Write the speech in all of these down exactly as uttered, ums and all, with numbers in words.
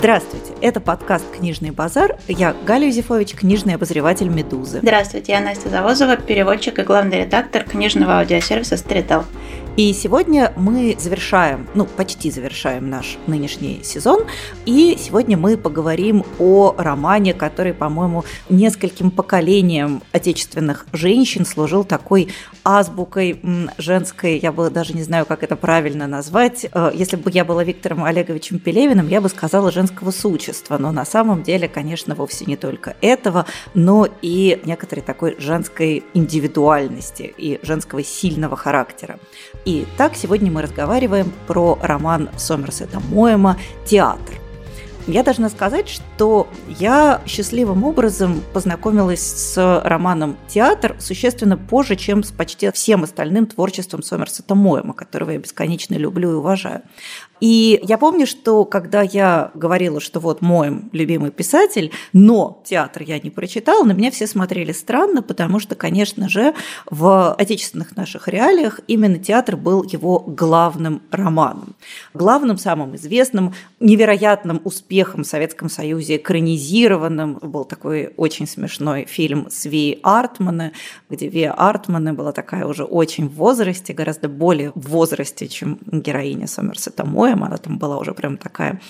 Здравствуйте, это подкаст «Книжный базар». Я Галя Юзефович, книжный обозреватель «Медузы». Здравствуйте, я Настя Завозова, переводчик и главный редактор книжного аудиосервиса Storytel. И сегодня мы завершаем, ну, почти завершаем наш нынешний сезон. И сегодня мы поговорим о романе, который, по-моему, нескольким поколениям отечественных женщин служил такой азбукой женской, я бы даже не знаю, как это правильно назвать. Если бы я была Виктором Олеговичем Пелевиным, я бы сказала женского суучества. Но на самом деле, конечно, вовсе не только этого, но и некоторой такой женской индивидуальности и женского сильного характера. Итак, сегодня мы разговариваем про роман Сомерсета Моэма «Театр». Я должна сказать, что я счастливым образом познакомилась с романом «Театр» существенно позже, чем с почти всем остальным творчеством Сомерсета Моэма, которого я бесконечно люблю и уважаю. И я помню, что когда я говорила, что вот Моэм любимый писатель, но «Театр» я не прочитала, на меня все смотрели странно, потому что, конечно же, в отечественных наших реалиях именно «Театр» был его главным романом. Главным, самым известным, невероятным успехом в Советском Союзе, экранизированным. Был такой очень смешной фильм с Вией Артмане, где Вия Артмане была такая уже очень в возрасте, гораздо более в возрасте, чем героиня Сомерсета Моэма. Она там была уже прям такая...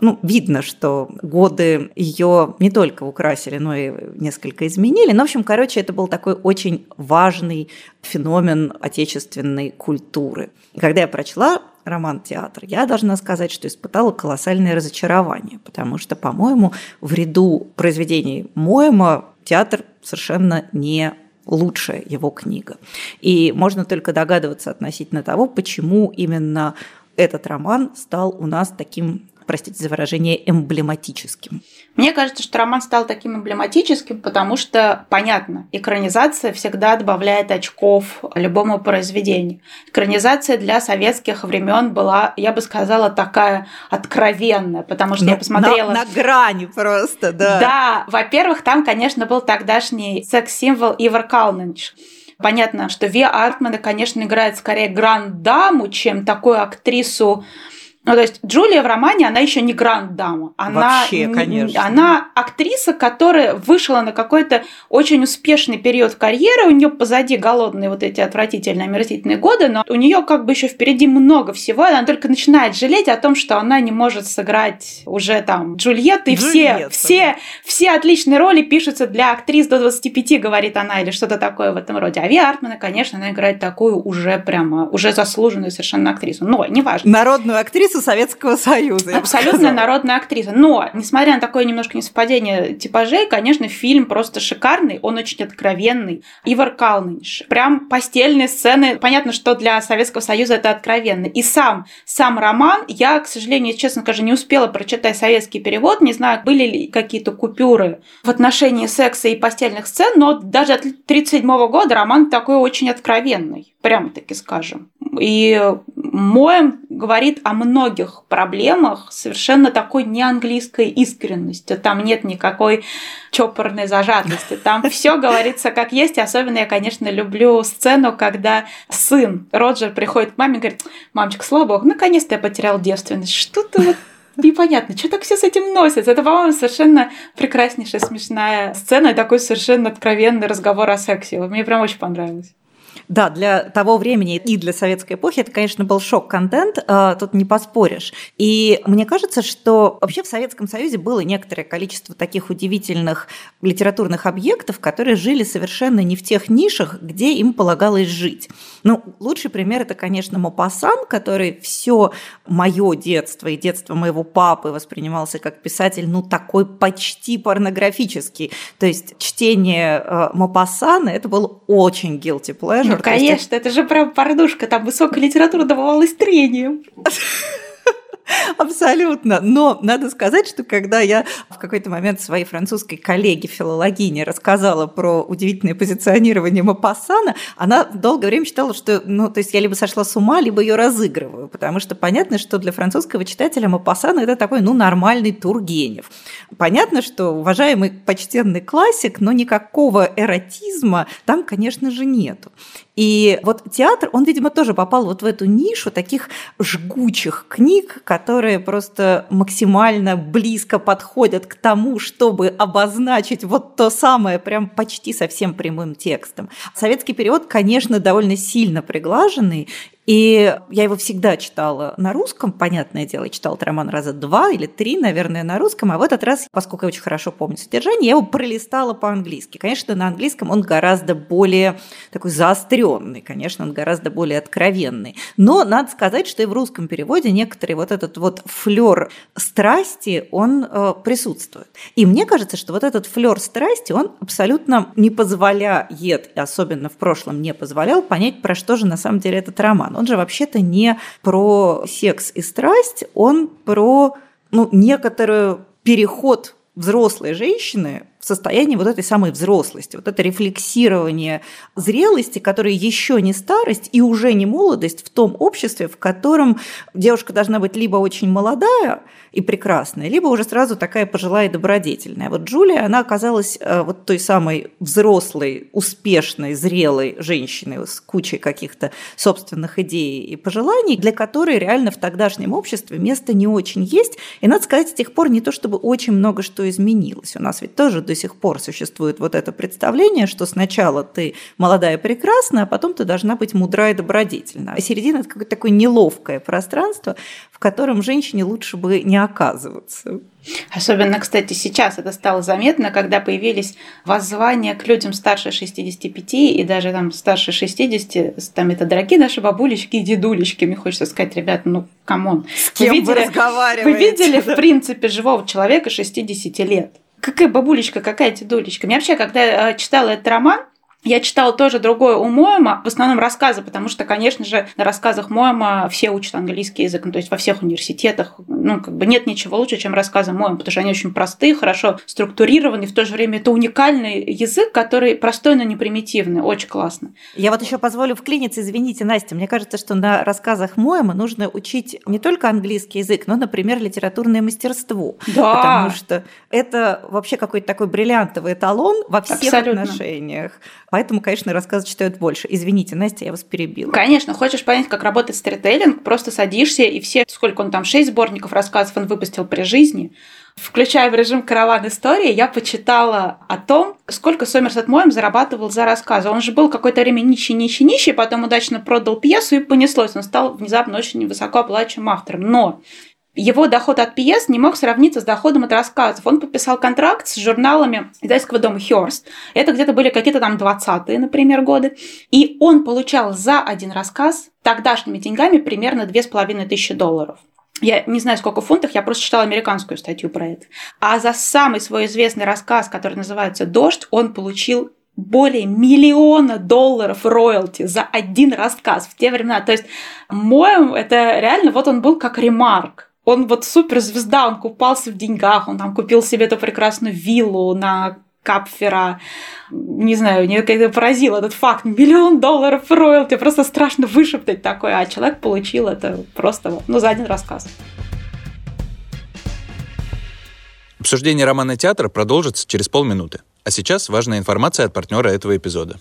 Ну, видно, что годы ее не только украсили, но и несколько изменили. Но, в общем, короче, это был такой очень важный феномен отечественной культуры. И когда я прочла роман «Театр», я должна сказать, что испытала колоссальное разочарование, потому что, по-моему, в ряду произведений Моэма «Театр» совершенно не лучшая его книга. И можно только догадываться относительно того, почему именно... этот роман стал у нас таким, простите за выражение, эмблематическим. Мне кажется, что роман стал таким эмблематическим, потому что, понятно, экранизация всегда добавляет очков любому произведению. Экранизация для советских времен была, я бы сказала, такая откровенная, потому что ну, я посмотрела... На, на грани просто, да. Да, во-первых, там, конечно, был тогдашний секс-символ Ивар Калныньш. Понятно, что Вия Артмане, конечно, играет скорее гранд-даму, чем такую актрису. Ну, то есть Джулия в романе, она еще не гранд-дама. Она, вообще, конечно. Она актриса, которая вышла на какой-то очень успешный период карьеры. У нее позади голодные вот эти отвратительные, омерзительные годы, но у нее как бы еще впереди много всего. Она только начинает жалеть о том, что она не может сыграть уже там Джульетту. И все, все, все отличные роли пишутся для актрис до двадцати пяти, говорит она, или что-то такое в этом роде. А Вия Артмане, конечно, она играет такую уже прямо, уже заслуженную совершенно актрису. Но неважно. Народную актрису Советского Союза. Абсолютно народная актриса. Но, несмотря на такое немножко несовпадение типажей, конечно, фильм просто шикарный, он очень откровенный. Ивар Калныньш. Прям постельные сцены. Понятно, что для Советского Союза это откровенно. И сам, сам роман, я, к сожалению, честно скажу, не успела прочитать советский перевод, не знаю, были ли какие-то купюры в отношении секса и постельных сцен, но даже от тридцать седьмого года роман такой очень откровенный. Прямо-таки скажем. И Моэм говорит о многих проблемах совершенно такой неанглийской искренностью. Там нет никакой чопорной зажатости. Там все говорится как есть. Особенно я, конечно, люблю сцену, когда сын Роджер приходит к маме и говорит: «Мамочка, слава богу, наконец-то я потерял девственность. Что ты вот непонятно, что так все с этим носят?» Это, по-моему, совершенно прекраснейшая смешная сцена и такой совершенно откровенный разговор о сексе. Мне прям очень понравилось. Да, для того времени и для советской эпохи это, конечно, был шок-контент, тут не поспоришь. И мне кажется, что вообще в Советском Союзе было некоторое количество таких удивительных литературных объектов, которые жили совершенно не в тех нишах, где им полагалось жить. Ну, лучший пример – это, конечно, Мопассан, который все мое детство и детство моего папы воспринимался как писатель, ну, такой почти порнографический. То есть чтение Мопассана – это был очень guilty pleasure. Ну, конечно, это же прям порнушка, там высокая литература добывалась трением. Абсолютно. Но надо сказать, что когда я в какой-то момент своей французской коллеге-филологине рассказала про удивительное позиционирование Мопассана, она долгое время считала, что ну, то есть я либо сошла с ума, либо ее разыгрываю, потому что понятно, что для французского читателя Мопассан – это такой ну, нормальный Тургенев. Понятно, что уважаемый почтенный классик, но никакого эротизма там, конечно же, нету. И вот театр, он, видимо, тоже попал вот в эту нишу таких жгучих книг, которые просто максимально близко подходят к тому, чтобы обозначить вот то самое прям почти совсем прямым текстом. Советский перевод, конечно, довольно сильно приглаженный, и я его всегда читала на русском, понятное дело, я читала этот роман раза два или три, наверное, на русском, а в этот раз, поскольку я очень хорошо помню содержание, я его пролистала по-английски. Конечно, на английском он гораздо более такой заостренный, конечно, он гораздо более откровенный, но надо сказать, что и в русском переводе некоторый вот этот вот флёр страсти, он э, присутствует. И мне кажется, что вот этот флёр страсти, он абсолютно не позволяет, особенно в прошлом не позволял понять, про что же на самом деле этот роман. Он же вообще-то не про секс и страсть, он про, ну, некоторый переход взрослой женщины в состоянии вот этой самой взрослости, вот это рефлексирование зрелости, которая еще не старость и уже не молодость в том обществе, в котором девушка должна быть либо очень молодая и прекрасная, либо уже сразу такая пожилая и добродетельная. Вот Джулия, она оказалась вот той самой взрослой, успешной, зрелой женщиной с кучей каких-то собственных идей и пожеланий, для которой реально в тогдашнем обществе места не очень есть. И, надо сказать, с тех пор не то чтобы очень много что изменилось. У нас ведь тоже до сих пор существует вот это представление, что сначала ты молодая и прекрасна, а потом ты должна быть мудра и добродетельна. А середина – это какое-то такое неловкое пространство, в котором женщине лучше бы не оказываться. Особенно, кстати, сейчас это стало заметно, когда появились воззвания к людям старше шестидесяти пяти и даже там старше шестидесяти, там это дорогие наши бабулечки и дедулечки. Мне хочется сказать, ребят, ну, камон. С кем вы, вы видели, разговариваете? Вы видели, в принципе, живого человека шестидесяти лет? Какая бабулечка, какая дедулечка? Мне вообще, когда читала этот роман, я читала тоже другое у Моэма, в основном рассказы, потому что, конечно же, на рассказах Моэма все учат английский язык, ну, то есть во всех университетах, ну, как бы нет ничего лучше, чем рассказы Моэма, потому что они очень простые, хорошо структурированы, в то же время это уникальный язык, который простой, но не примитивный, очень классно. Я вот еще позволю вклиниться, извините, Настя, мне кажется, что на рассказах Моэма нужно учить не только английский язык, но, например, литературное мастерство, да. Потому что это вообще какой-то такой бриллиантовый эталон во всех Абсолютно. Отношениях. Поэтому, конечно, рассказы читают больше. Извините, Настя, я вас перебила. Конечно, хочешь понять, как работает сторителлинг, просто садишься, и все, сколько он там, шесть сборников рассказов он выпустил при жизни, включая в режим «Караван истории», я почитала о том, сколько Сомерсет Моэм зарабатывал за рассказы. Он же был какое-то время нищий, нищий, нищий, потом удачно продал пьесу и понеслось. Он стал внезапно очень высокооплачиваемым автором. Но его доход от пьес не мог сравниться с доходом от рассказов. Он подписал контракт с журналами издательского дома «Хёрст». Это где-то были какие-то там двадцатые, например, годы. И он получал за один рассказ тогдашними деньгами примерно две тысячи пятьсот долларов. Я не знаю, сколько в фунтах, я просто читала американскую статью про это. А за самый свой известный рассказ, который называется «Дождь», он получил более миллиона долларов роялти за один рассказ в те времена. То есть, Моэм, это реально, вот он был как Ремарк. Он вот суперзвезда, он купался в деньгах, он там купил себе эту прекрасную виллу на Капфера. Не знаю, меня как-то поразил этот факт. Миллион долларов роялти, просто страшно вышептать такое, а человек получил это просто, ну, за один рассказ. Обсуждение романа «Театр» продолжится через полминуты. А сейчас важная информация от партнера этого эпизода.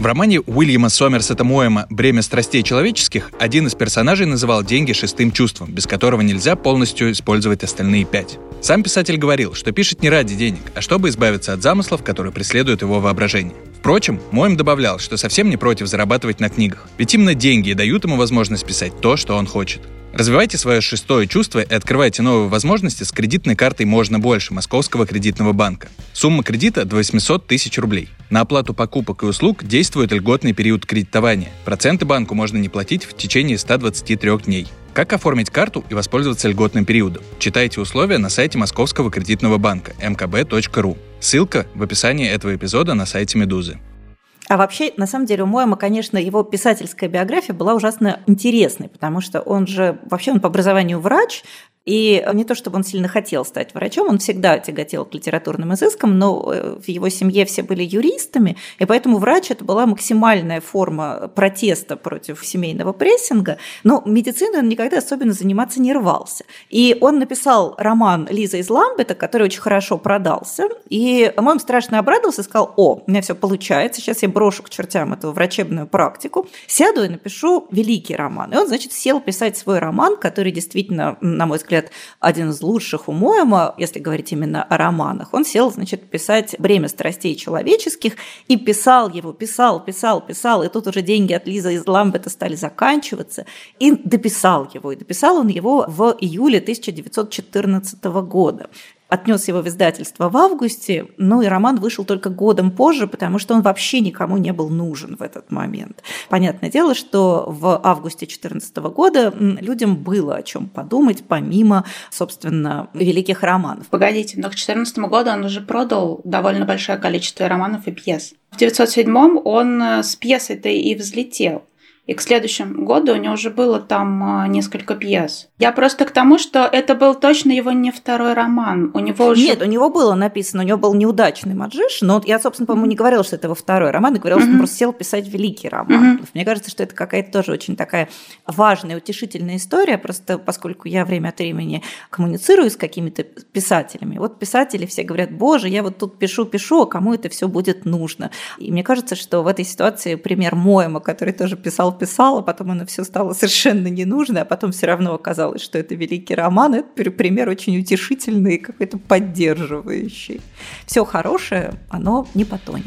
В романе Уильяма Сомерсета Моэма «Бремя страстей человеческих» один из персонажей называл деньги шестым чувством, без которого нельзя полностью использовать остальные пять. Сам писатель говорил, что пишет не ради денег, а чтобы избавиться от замыслов, которые преследуют его воображение. Впрочем, Моэм добавлял, что совсем не против зарабатывать на книгах, ведь именно деньги дают ему возможность писать то, что он хочет. Развивайте свое шестое чувство и открывайте новые возможности с кредитной картой «Можно больше» Московского кредитного банка. Сумма кредита до восемьсот тысяч рублей. На оплату покупок и услуг действует льготный период кредитования. Проценты банку можно не платить в течение ста двадцати трёх дней. Как оформить карту и воспользоваться льготным периодом? Читайте условия на сайте Московского кредитного банка эм ка бэ точка ру. Ссылка в описании этого эпизода на сайте «Медузы». А вообще, на самом деле, у Моэма, конечно, его писательская биография была ужасно интересной, потому что он же, вообще он по образованию врач, И не то чтобы он сильно хотел стать врачом, он всегда тяготел к литературным изыскам, но в его семье все были юристами, и поэтому врач – это была максимальная форма протеста против семейного прессинга, но медициной он никогда особенно заниматься не рвался. И он написал роман «Лиза из Ламбета», который очень хорошо продался, и Моэм страшно обрадовался и сказал: «О, у меня все получается, сейчас я брошу к чертям эту врачебную практику, сяду и напишу великий роман». И он, значит, сел писать свой роман, который действительно, на мой взгляд, один из лучших у Моэма, если говорить именно о романах. Он сел, значит, писать «Бремя страстей человеческих» и писал его, писал, писал, писал, и тут уже деньги от Лизы из Ламбета стали заканчиваться, и дописал его, и дописал он его в июле тысяча девятьсот четырнадцатого года. Отнес его в издательство в августе, ну и роман вышел только годом позже, потому что он вообще никому не был нужен в этот момент. Понятное дело, что в августе две тысячи четырнадцатого года людям было о чем подумать, помимо, собственно, великих романов. Погодите, но к две тысячи четырнадцатому году он уже продал довольно большое количество романов и пьес. В девятьсот седьмом он с пьесой-то и взлетел. И к следующему году у него уже было там несколько пьес. Я просто к тому, что это был точно его не второй роман. У него уже... Нет, у него было написано, у него был неудачный «Маджиш», но я, собственно, по-моему, не говорила, что это его второй роман, я говорила, mm-hmm. что он просто сел писать великий роман. Mm-hmm. Мне кажется, что это какая-то тоже очень такая важная, утешительная история, просто поскольку я время от времени коммуницирую с какими-то писателями. Вот писатели все говорят: «Боже, я вот тут пишу-пишу, а кому это все будет нужно?» И мне кажется, что в этой ситуации пример Моэма, который тоже писал писала, потом оно все стало совершенно не нужно, а потом все равно оказалось, что это великий роман. Это пример очень утешительный и какой-то поддерживающий. Все хорошее, оно не потонет.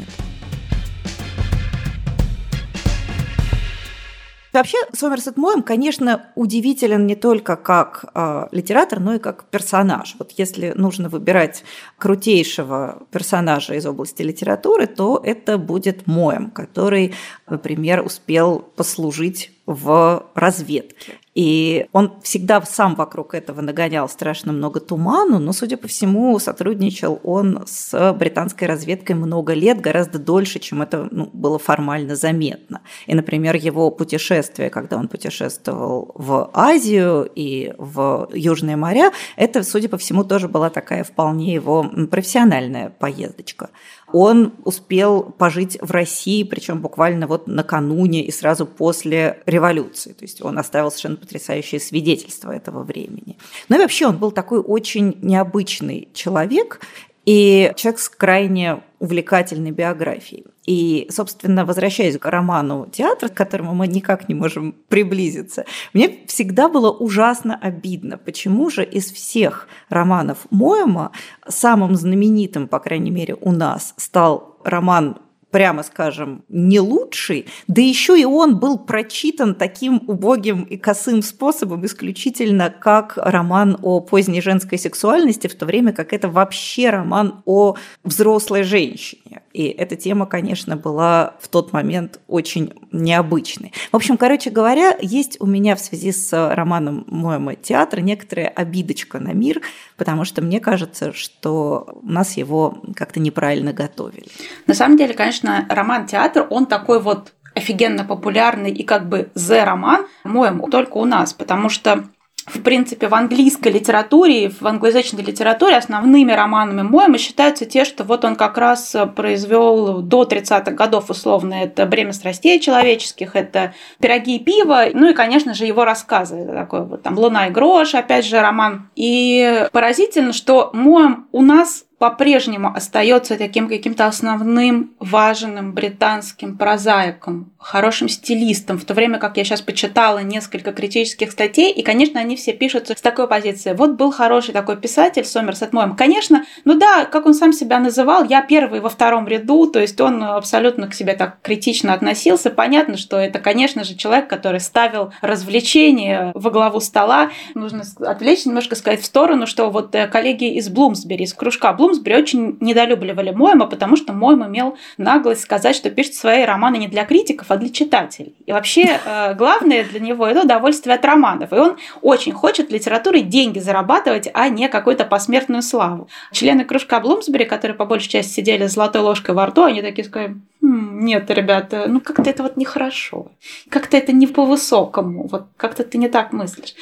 Вообще, Сомерсет Моэм, конечно, удивителен не только как э, литератор, но и как персонаж. Вот если нужно выбирать крутейшего персонажа из области литературы, то это будет Моэм, который, например, успел послужить в разведке. И он всегда сам вокруг этого нагонял страшно много туману, но, судя по всему, сотрудничал он с британской разведкой много лет, гораздо дольше, чем это ну, было формально заметно. И, например, его путешествие, когда он путешествовал в Азию и в Южные моря, это, судя по всему, тоже была такая вполне его профессиональная поездочка. Он успел пожить в России, причем буквально вот накануне и сразу после революции. То есть он оставил совершенно потрясающие свидетельства этого времени. Ну и вообще он был такой очень необычный человек и человек с крайне увлекательной биографией. И, собственно, возвращаясь к роману «Театр», к которому мы никак не можем приблизиться, мне всегда было ужасно обидно, почему же из всех романов Моэма самым знаменитым, по крайней мере, у нас стал роман, прямо скажем, не лучший, да еще и он был прочитан таким убогим и косым способом исключительно как роман о поздней женской сексуальности, в то время как это вообще роман о взрослой женщине. И эта тема, конечно, была в тот момент очень необычной. В общем, короче говоря, есть у меня в связи с романом Моэма «Театр» некоторая обидочка на мир, потому что мне кажется, что у нас его как-то неправильно готовили. На самом деле, конечно, роман «Театр», он такой вот офигенно популярный и как бы зе-роман, по-моему, только у нас, потому что, в принципе, в английской литературе, в англоязычной литературе основными романами Моэма считаются те, что вот он как раз произвел до тридцатых годов условно. Это «Бремя страстей человеческих», это «Пироги и пиво», ну и, конечно же, его рассказы. Это такой вот там «Луна и грош», опять же, роман. И поразительно, что Моэм у нас по-прежнему остается таким каким-то основным важным британским прозаиком, хорошим стилистом, в то время как я сейчас почитала несколько критических статей, и, конечно, они все пишутся с такой позиции. Вот был хороший такой писатель Сомерсет Моэм. Конечно, ну да, как он сам себя называл, я первый во втором ряду, то есть он абсолютно к себе так критично относился. Понятно, что это, конечно же, человек, который ставил развлечения во главу стола. Нужно отвлечь, немножко сказать в сторону, что вот коллеги из Блумсбери, из кружка Блумсбери, Блумсбери очень недолюбливали Моэма, потому что Моэм имел наглость сказать, что пишет свои романы не для критиков, а для читателей. И вообще главное для него – это удовольствие от романов. И он очень хочет литературой деньги зарабатывать, а не какую-то посмертную славу. Члены кружка Блумсбери, которые по большей части сидели с золотой ложкой во рту, они такие сказали: «Нет, ребята, ну как-то это вот нехорошо, как-то это не по-высокому, вот как-то ты не так мыслишь».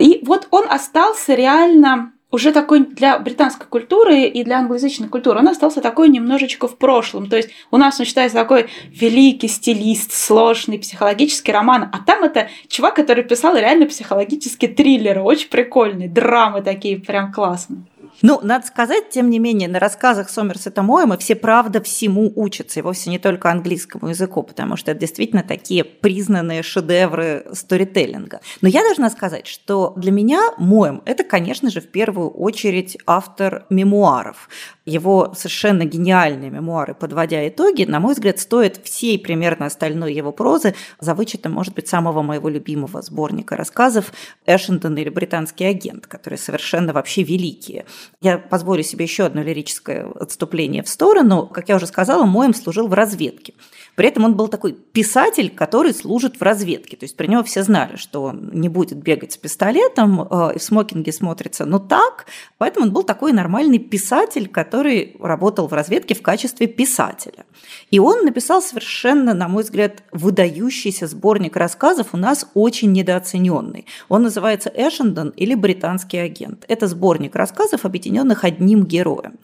И вот он остался реально уже такой для британской культуры и для англоязычной культуры, он остался такой немножечко в прошлом. То есть у нас он считается такой великий стилист, сложный психологический роман, а там это чувак, который писал реально психологические триллеры, очень прикольные, драмы такие прям классные. Ну, надо сказать, тем не менее, на рассказах Сомерсета Моэма все, правда, всему учатся, и вовсе не только английскому языку, потому что это действительно такие признанные шедевры сторителлинга. Но я должна сказать, что для меня Моэм – это, конечно же, в первую очередь автор мемуаров. Его совершенно гениальные мемуары, подводя итоги, на мой взгляд, стоят всей примерно остальной его прозы, за вычетом, может быть, самого моего любимого сборника рассказов «Эшенден» или «Британский агент», которые совершенно вообще великие. Я позволю себе еще одно лирическое отступление в сторону. Как я уже сказала, Моэм служил в разведке. При этом он был такой писатель, который служит в разведке. То есть про него все знали, что он не будет бегать с пистолетом и в смокинге смотрится, но так. Поэтому он был такой нормальный писатель, который работал в разведке в качестве писателя. И он написал совершенно, на мой взгляд, выдающийся сборник рассказов, у нас очень недооцененный. Он называется «Эшенден» или «Британский агент». Это сборник рассказов, объединенных одним героем.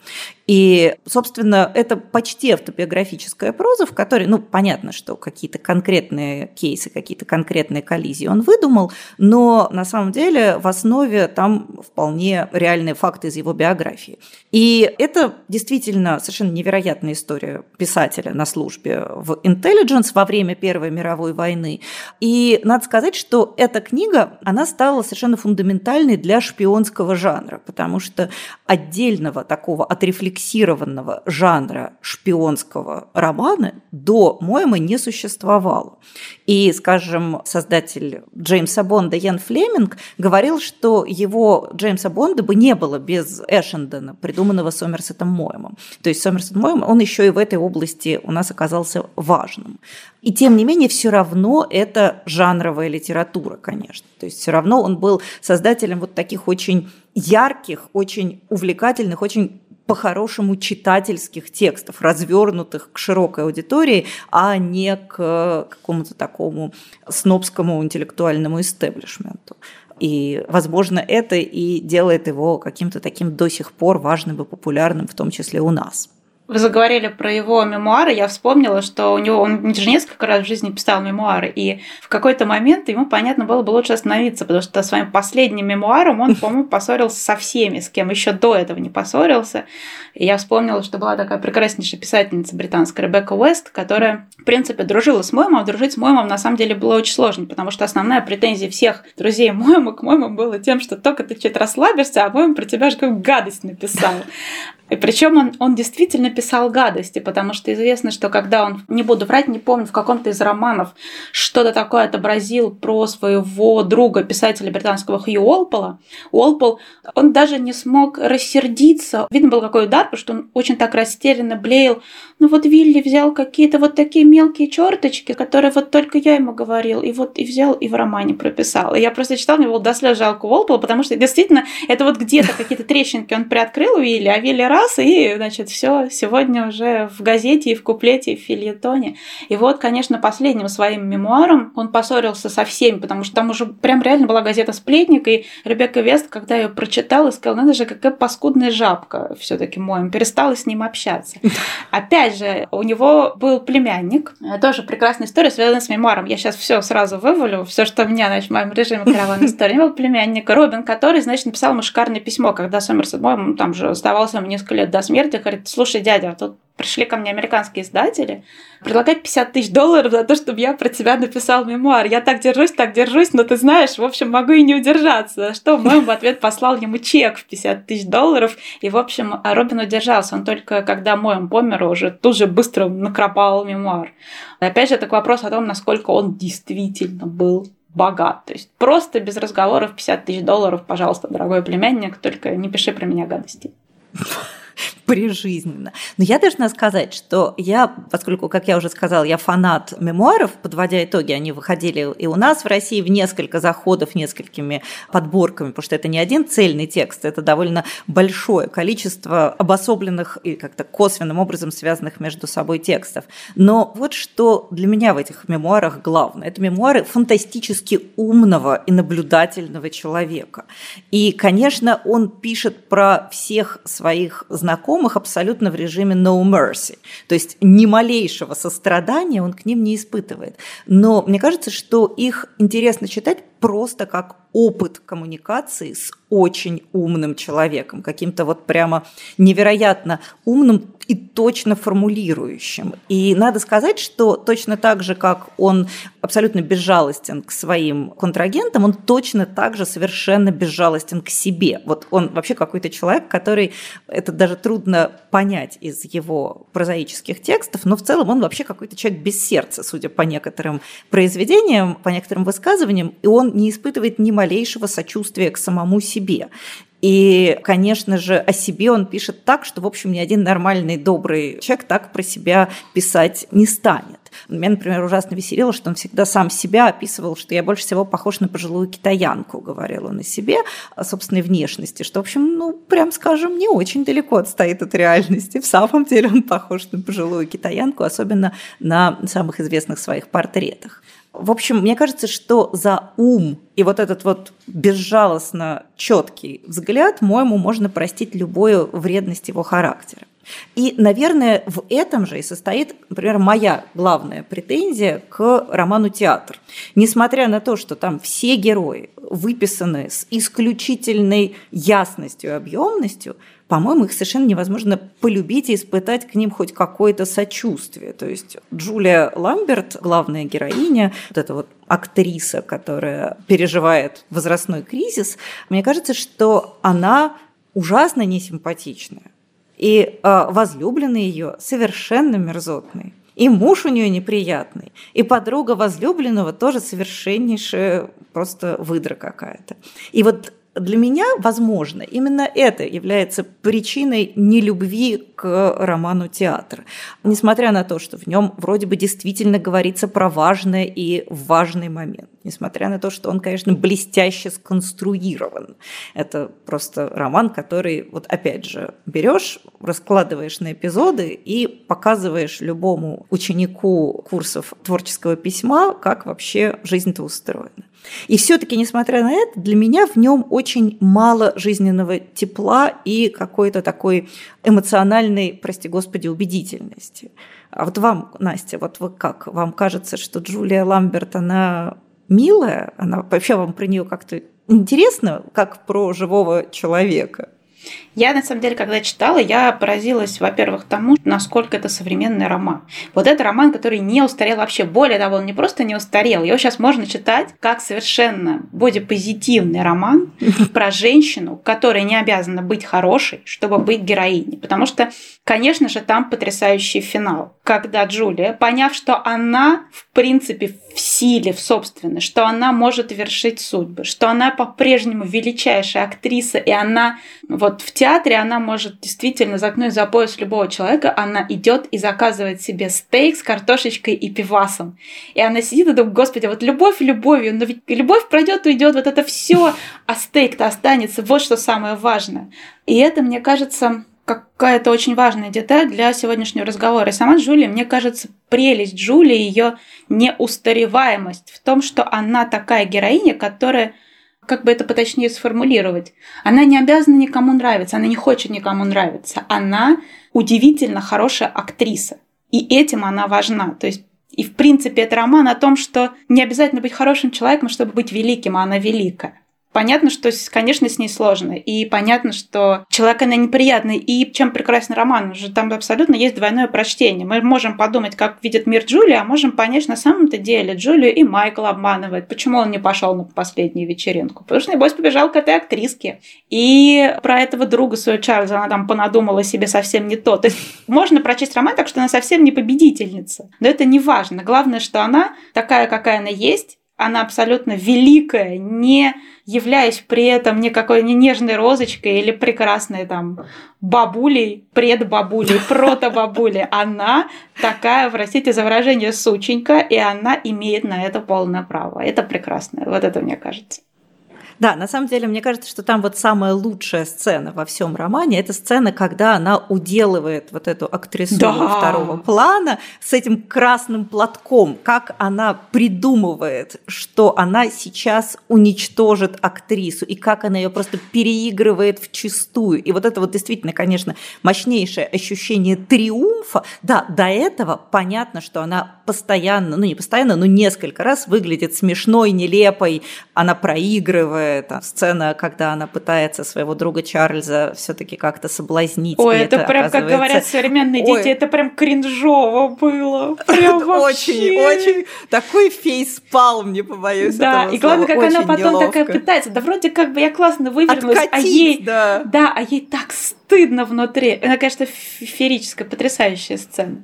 И, собственно, это почти автобиографическая проза, в которой, ну, понятно, что какие-то конкретные кейсы, какие-то конкретные коллизии он выдумал, но на самом деле в основе там вполне реальные факты из его биографии. И это действительно совершенно невероятная история писателя на службе в Intelligence во время Первой мировой войны. И надо сказать, что эта книга, она стала совершенно фундаментальной для шпионского жанра, потому что отдельного такого отрефлексированного жанра шпионского романа до Моэма не существовало. И, скажем, создатель Джеймса Бонда Ян Флеминг говорил, что его Джеймса Бонда бы не было без Эшендена, придуманного Сомерсетом Моэмом. То есть Сомерсет Моэм, он еще и в этой области у нас оказался важным. И тем не менее, все равно это жанровая литература, конечно. То есть все равно он был создателем вот таких очень ярких, очень увлекательных, очень по-хорошему читательских текстов, развернутых к широкой аудитории, а не к какому-то такому снобскому интеллектуальному истеблишменту. И, возможно, это и делает его каким-то таким до сих пор важным и популярным, в том числе у нас. Вы заговорили про его мемуары, я вспомнила, что у него он же несколько раз в жизни писал мемуары, и в какой-то момент ему, понятно, было бы лучше остановиться, потому что своим последним мемуаром он, по-моему, поссорился со всеми, с кем еще до этого не поссорился. И я вспомнила, что была такая прекраснейшая писательница британская Ребекка Уэст, которая, в принципе, дружила с Моэмом, а дружить с Моэмом на самом деле было очень сложно, потому что основная претензия всех друзей Моэма к Моэму была тем, что только ты чуть расслабишься, а Моэм про тебя же какую гадость написал. И причем он, он действительно писал гадости, потому что известно, что когда он, не буду врать, не помню, в каком-то из романов что-то такое отобразил про своего друга, писателя британского Хью Уолпола, Уолпол, он даже не смог рассердиться. Видно был какой удар, потому что он очень так растерянно блеял. Ну вот Вилли взял какие-то вот такие мелкие черточки, которые вот только я ему говорил, и вот и взял, и в романе прописал. И я просто читала, мне было до слез жалко Уолпола, потому что действительно это вот где-то какие-то трещинки он приоткрыл у Вилли, а Вилли раз, и, значит, все сегодня уже в газете, и в куплете, и в фельетоне. И вот, конечно, последним своим мемуаром он поссорился со всеми, потому что там уже прям реально была газета «Сплетник», и Ребекка Вест, когда ее прочитала, сказала, надо же, какая паскудная жабка все-таки Моэм, перестала с ним общаться. Опять же, у него был племянник, тоже прекрасная история, связанная с мемуаром. Я сейчас все сразу вывалю, все, что у меня, значит, в моем режиме караванной истории. У него был племянник Робин, который, значит, написал ему шикарное письмо, когда Сомерсет Моэм там же оставался мне несколько лет до смерти, говорит, слушай, дядя, тут пришли ко мне американские издатели, предлагают пятьдесят тысяч долларов за то, чтобы я про тебя написал мемуар. Я так держусь, так держусь, но ты знаешь, в общем, могу и не удержаться. Что Моэм в ответ послал ему чек в пятьдесят тысяч долларов, и, в общем, Робин удержался. Он только, когда Моэм помер, уже тут же быстро накропал мемуар. Опять же, это вопрос о том, насколько он действительно был богат. То есть просто без разговоров пятьдесят тысяч долларов, пожалуйста, дорогой племянник, только не пиши про меня гадости. прижизненно. Но я должна сказать, что я, поскольку, как я уже сказала, я фанат мемуаров, подводя итоги, они выходили и у нас в России в несколько заходов, несколькими подборками, потому что это не один цельный текст, это довольно большое количество обособленных и как-то косвенным образом связанных между собой текстов. Но вот что для меня в этих мемуарах главное. Это мемуары фантастически умного и наблюдательного человека. И, конечно, он пишет про всех своих знакомых абсолютно в режиме no mercy. То есть ни малейшего сострадания он к ним не испытывает. Но мне кажется, что их интересно читать просто как опыт коммуникации с очень умным человеком, каким-то вот прямо невероятно умным и точно формулирующим. И надо сказать, что точно так же, как он абсолютно безжалостен к своим контрагентам, он точно так же совершенно безжалостен к себе. Вот он вообще какой-то человек, который, это даже трудно понять из его прозаических текстов, но в целом он вообще какой-то человек без сердца, судя по некоторым произведениям, по некоторым высказываниям, и он не испытывает ни малейшего сочувствия к самому себе. И, конечно же, о себе он пишет так, что, в общем, ни один нормальный, добрый человек так про себя писать не станет. Меня, например, ужасно веселило, что он всегда сам себя описывал, что я больше всего похож на пожилую китаянку, говорил он о себе, о собственной внешности, что, в общем, ну, прям скажем, не очень далеко отстоит от реальности. В самом деле он похож на пожилую китаянку, особенно на самых известных своих портретах. В общем, мне кажется, что за ум и вот этот вот безжалостно четкий взгляд, моему, можно простить любую вредность его характера. И, наверное, в этом же и состоит, например, моя главная претензия к роману «Театр». Несмотря на то, что там все герои выписаны с исключительной ясностью и объемностью, по-моему, их совершенно невозможно полюбить и испытать к ним хоть какое-то сочувствие. То есть Джулия Ламберт, главная героиня, вот эта вот актриса, которая переживает возрастной кризис, мне кажется, что она ужасно несимпатичная. И э, возлюбленный ее совершенно мерзотный. И муж у нее неприятный. И подруга возлюбленного тоже совершеннейшая просто выдра какая-то. И вот для меня, возможно, именно это является причиной нелюбви к роману «Театр». Несмотря на то, что в нем вроде бы действительно говорится про важное и важный момент. Несмотря на то, что он, конечно, блестяще сконструирован. Это просто роман, который, вот опять же, берешь, раскладываешь на эпизоды и показываешь любому ученику курсов творческого письма, как вообще жизнь-то устроена. И все-таки, несмотря на это, для меня в нем очень мало жизненного тепла и какой-то такой эмоциональной, прости господи, убедительности. А вот вам, Настя, вот вы как? Вам кажется, что Джулия Ламберт, она милая? Она вообще вам про нее как-то интересно, как про живого человека? Я, на самом деле, когда читала, я поразилась, во-первых, тому, насколько это современный роман. Вот это роман, который не устарел вообще. Более того, он не просто не устарел. Его сейчас можно читать как совершенно бодипозитивный роман про женщину, которая не обязана быть хорошей, чтобы быть героиней. Потому что, конечно же, там потрясающий финал. Когда Джулия, поняв, что она, в принципе, в силе, в собственной, что она может вершить судьбы, что она по-прежнему величайшая актриса, и она... Вот в театре она может действительно заткнуть за пояс любого человека. Она идет и заказывает себе стейк с картошечкой и пивасом. И она сидит и думает: господи, вот любовь любовью, но ведь любовь пройдет, уйдет, вот это все, а стейк-то останется. Вот что самое важное. И это, мне кажется, какая-то очень важная деталь для сегодняшнего разговора. И сама Джулия, мне кажется, прелесть Джулии, ее неустареваемость в том, что она такая героиня, которая... Как бы это поточнее сформулировать? Она не обязана никому нравиться, она не хочет никому нравиться. Она удивительно хорошая актриса, и этим она важна. То есть, и в принципе, это роман о том, что не обязательно быть хорошим человеком, чтобы быть великим, а она великая. Понятно, что, конечно, с ней сложно, и понятно, что человек, она неприятный, и чем прекрасен роман, уже там абсолютно есть двойное прочтение. Мы можем подумать, как видит мир Джулия, а можем понять, что на самом-то деле Джулию и Майкл обманывает. Почему он не пошел на последнюю вечеринку? Потому что, небось, побежал к этой актриске. И про этого друга своего Чарльза она там понадумала себе совсем не то. То есть можно прочесть роман так, что она совсем не победительница. Но это не важно. Главное, что она такая, какая она есть, она абсолютно великая, не являясь при этом никакой не нежной розочкой или прекрасной там бабулей, предбабулей, протобабулей. Она такая, простите за выражение, сученька, и она имеет на это полное право. Это прекрасно. Вот это мне кажется. Да, на самом деле, мне кажется, что там вот самая лучшая сцена во всем романе – это сцена, когда она уделывает вот эту актрису да. второго плана с этим красным платком, как она придумывает, что она сейчас уничтожит актрису, и как она ее просто переигрывает вчистую. И вот это вот действительно, конечно, мощнейшее ощущение триумфа. Да, до этого понятно, что она постоянно, ну не постоянно, но несколько раз выглядит смешной, нелепой, она проигрывает. Эта сцена, когда она пытается своего друга Чарльза все-таки как-то соблазнить. Ой, это, это прям, оказывается... как говорят современные Ой. дети, это прям кринжово было. Прям вообще. Очень, очень. Такой фейспал, мне побоюсь да. этого и слова. Главное, как очень она потом неловко. Такая пытается. Да вроде как бы я классно вывернулась, Откатить, а ей... Да. да, а ей так стыдно внутри. Она, конечно, феерическая, потрясающая сцена.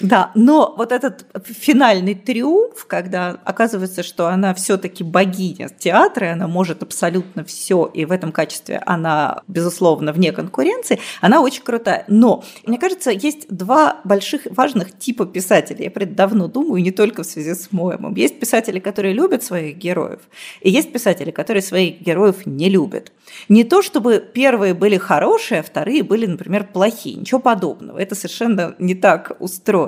Да, но вот этот финальный триумф, когда оказывается, что она все-таки богиня театра, и она может абсолютно все, и в этом качестве она, безусловно, вне конкуренции, она очень крутая. Но, мне кажется, есть два больших важных типа писателей. Я про это давно думаю, не только в связи с Моэмом. Есть писатели, которые любят своих героев, и есть писатели, которые своих героев не любят. Не то, чтобы первые были хорошие, а вторые были, например, плохие. Ничего подобного. Это совершенно не так устроено.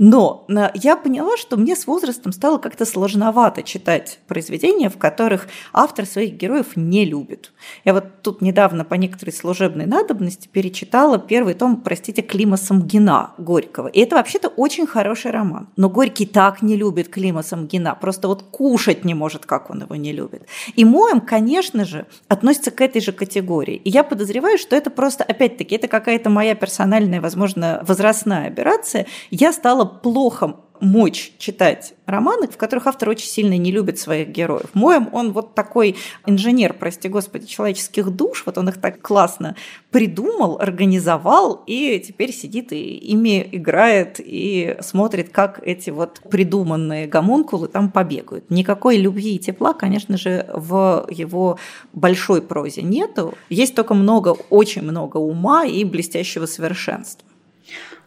Но я поняла, что мне с возрастом стало как-то сложновато читать произведения, в которых автор своих героев не любит. Я вот тут недавно по некоторой служебной надобности перечитала первый том, простите, Клима Самгина Горького. И это вообще-то очень хороший роман. Но Горький так не любит Клима Самгина, просто вот кушать не может, как он его не любит. И Моэм, конечно же, относится к этой же категории. И я подозреваю, что это просто, опять-таки, это какая-то моя персональная, возможно, возрастная аберрация. Я стала плохо мочь читать романы, в которых автор очень сильно не любит своих героев. Моэм, он вот такой инженер, прости господи, человеческих душ, вот он их так классно придумал, организовал, и теперь сидит и ими играет, и смотрит, как эти вот придуманные гомункулы там побегают. Никакой любви и тепла, конечно же, в его большой прозе нету. Есть только много, очень много ума и блестящего совершенства.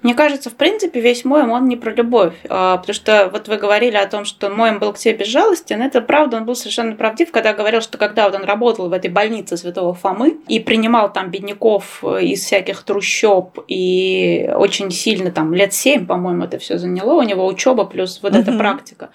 Мне кажется, в принципе, весь Моэм, он не про любовь, потому что вот вы говорили о том, что Моэм был к тебе безжалостен, это правда, он был совершенно правдив, когда говорил, что когда вот он работал в этой больнице Святого Фомы и принимал там бедняков из всяких трущоб, и очень сильно, там, лет семь, по-моему, это все заняло, у него учеба плюс вот эта практика.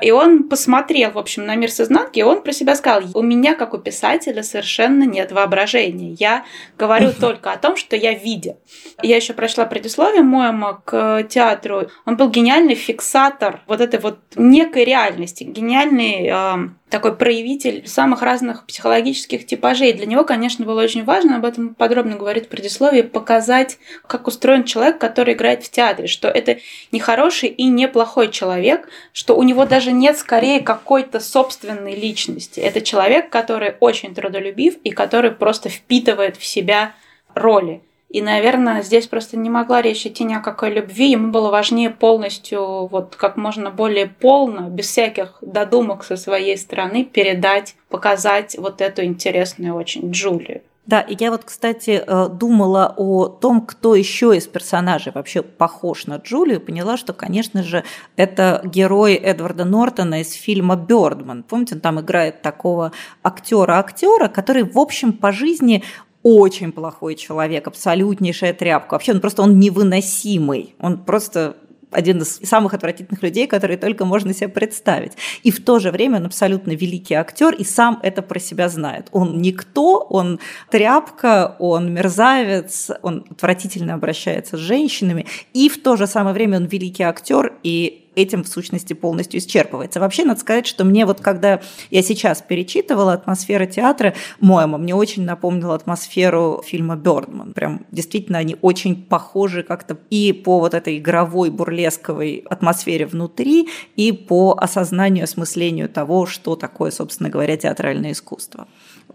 И он посмотрел, в общем, на мир с изнанки, и он про себя сказал: у меня, как у писателя, совершенно нет воображения. Я говорю только о том, что я видел. Я еще прочла предисловие Моэма к театру. Он был гениальный фиксатор вот этой вот некой реальности, гениальный э, такой проявитель самых разных психологических типажей. Для него, конечно, было очень важно, об этом подробно говорит в предисловии, показать, как устроен человек, который играет в театре, что это не хороший и не плохой человек, что у него У него даже нет скорее какой-то собственной личности. Это человек, который очень трудолюбив и который просто впитывает в себя роли. И, наверное, здесь просто не могла речь идти ни о какой любви. Ему было важнее полностью, вот как можно более полно, без всяких додумок со своей стороны, передать, показать вот эту интересную очень Джулию. Да, и я вот, кстати, думала о том, кто еще из персонажей вообще похож на Джулию, поняла, что, конечно же, это герой Эдварда Нортона из фильма «Бёрдман». Помните, он там играет такого актера-актера, который, в общем, по жизни очень плохой человек, абсолютнейшая тряпка. Вообще, он просто он невыносимый, он просто... один из самых отвратительных людей, которые только можно себе представить. И в то же время он абсолютно великий актер и сам это про себя знает. Он никто, он тряпка, он мерзавец, он отвратительно обращается с женщинами, и в то же самое время он великий актер и этим, в сущности, полностью исчерпывается. Вообще, надо сказать, что мне вот, когда я сейчас перечитывала атмосферу театра Моэма, мне очень напомнила атмосферу фильма «Бёрдман». Прям действительно они очень похожи как-то и по вот этой игровой, бурлесковой атмосфере внутри, и по осознанию, осмыслению того, что такое, собственно говоря, театральное искусство.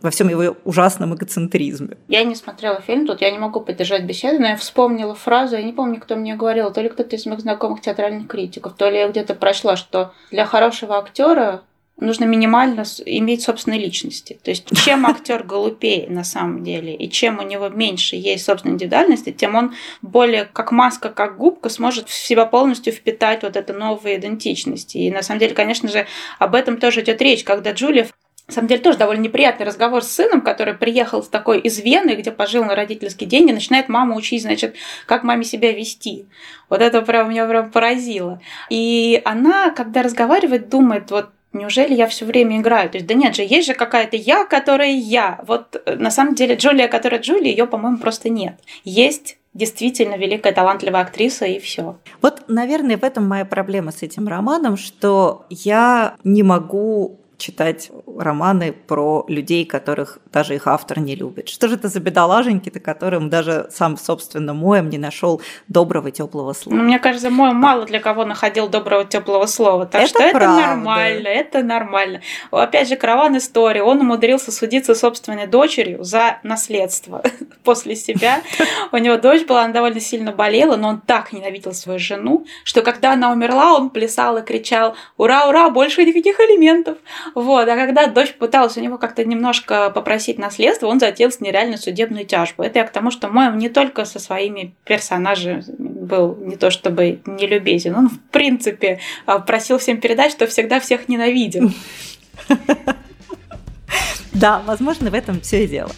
Во всем его ужасном эгоцентризме. Я не смотрела фильм, тут я не могу поддержать беседу, но я вспомнила фразу, я не помню, кто мне говорил, то ли кто-то из моих знакомых театральных критиков, то ли я где-то прочла, что для хорошего актера нужно минимально иметь собственной личности. То есть чем актер голубее на самом деле, и чем у него меньше есть собственной индивидуальности, тем он более как маска, как губка сможет в себя полностью впитать вот эту новую идентичность. И на самом деле, конечно же, об этом тоже идет речь, когда Джулия... На самом деле, тоже довольно неприятный разговор с сыном, который приехал с такой из Вены, где пожил на родительские деньги, начинает маму учить, значит, как маме себя вести. Вот это прям меня прям поразило. И она, когда разговаривает, думает, вот, неужели я все время играю? То есть, да нет же, есть же какая-то я, которая я. Вот, на самом деле, Джулия, которая Джулия, ее, по-моему, просто нет. Есть действительно великая, талантливая актриса, и все. Вот, наверное, в этом моя проблема с этим романом, что я не могу... читать романы про людей, которых даже их автор не любит. Что же это за бедолаженьки-то, которым даже сам, собственно, Моэм не нашел доброго теплого слова? Ну, мне кажется, Моэм мало для кого находил доброго теплого слова. Так это что правда. Это нормально, это нормально. Опять же, караван истории. Он умудрился судиться собственной дочерью за наследство после себя. У него дочь была, она довольно сильно болела, но он так ненавидел свою жену, что когда она умерла, он плясал и кричал: «Ура, ура, больше никаких алиментов!» Вот, а когда дочь пыталась у него как-то немножко попросить наследство, он затеял нереальную судебную тяжбу. Это я к тому, что Моэм не только со своими персонажами был не то чтобы нелюбезен, он в принципе просил всем передать, что всегда всех ненавидел. Да, возможно, в этом все и дело.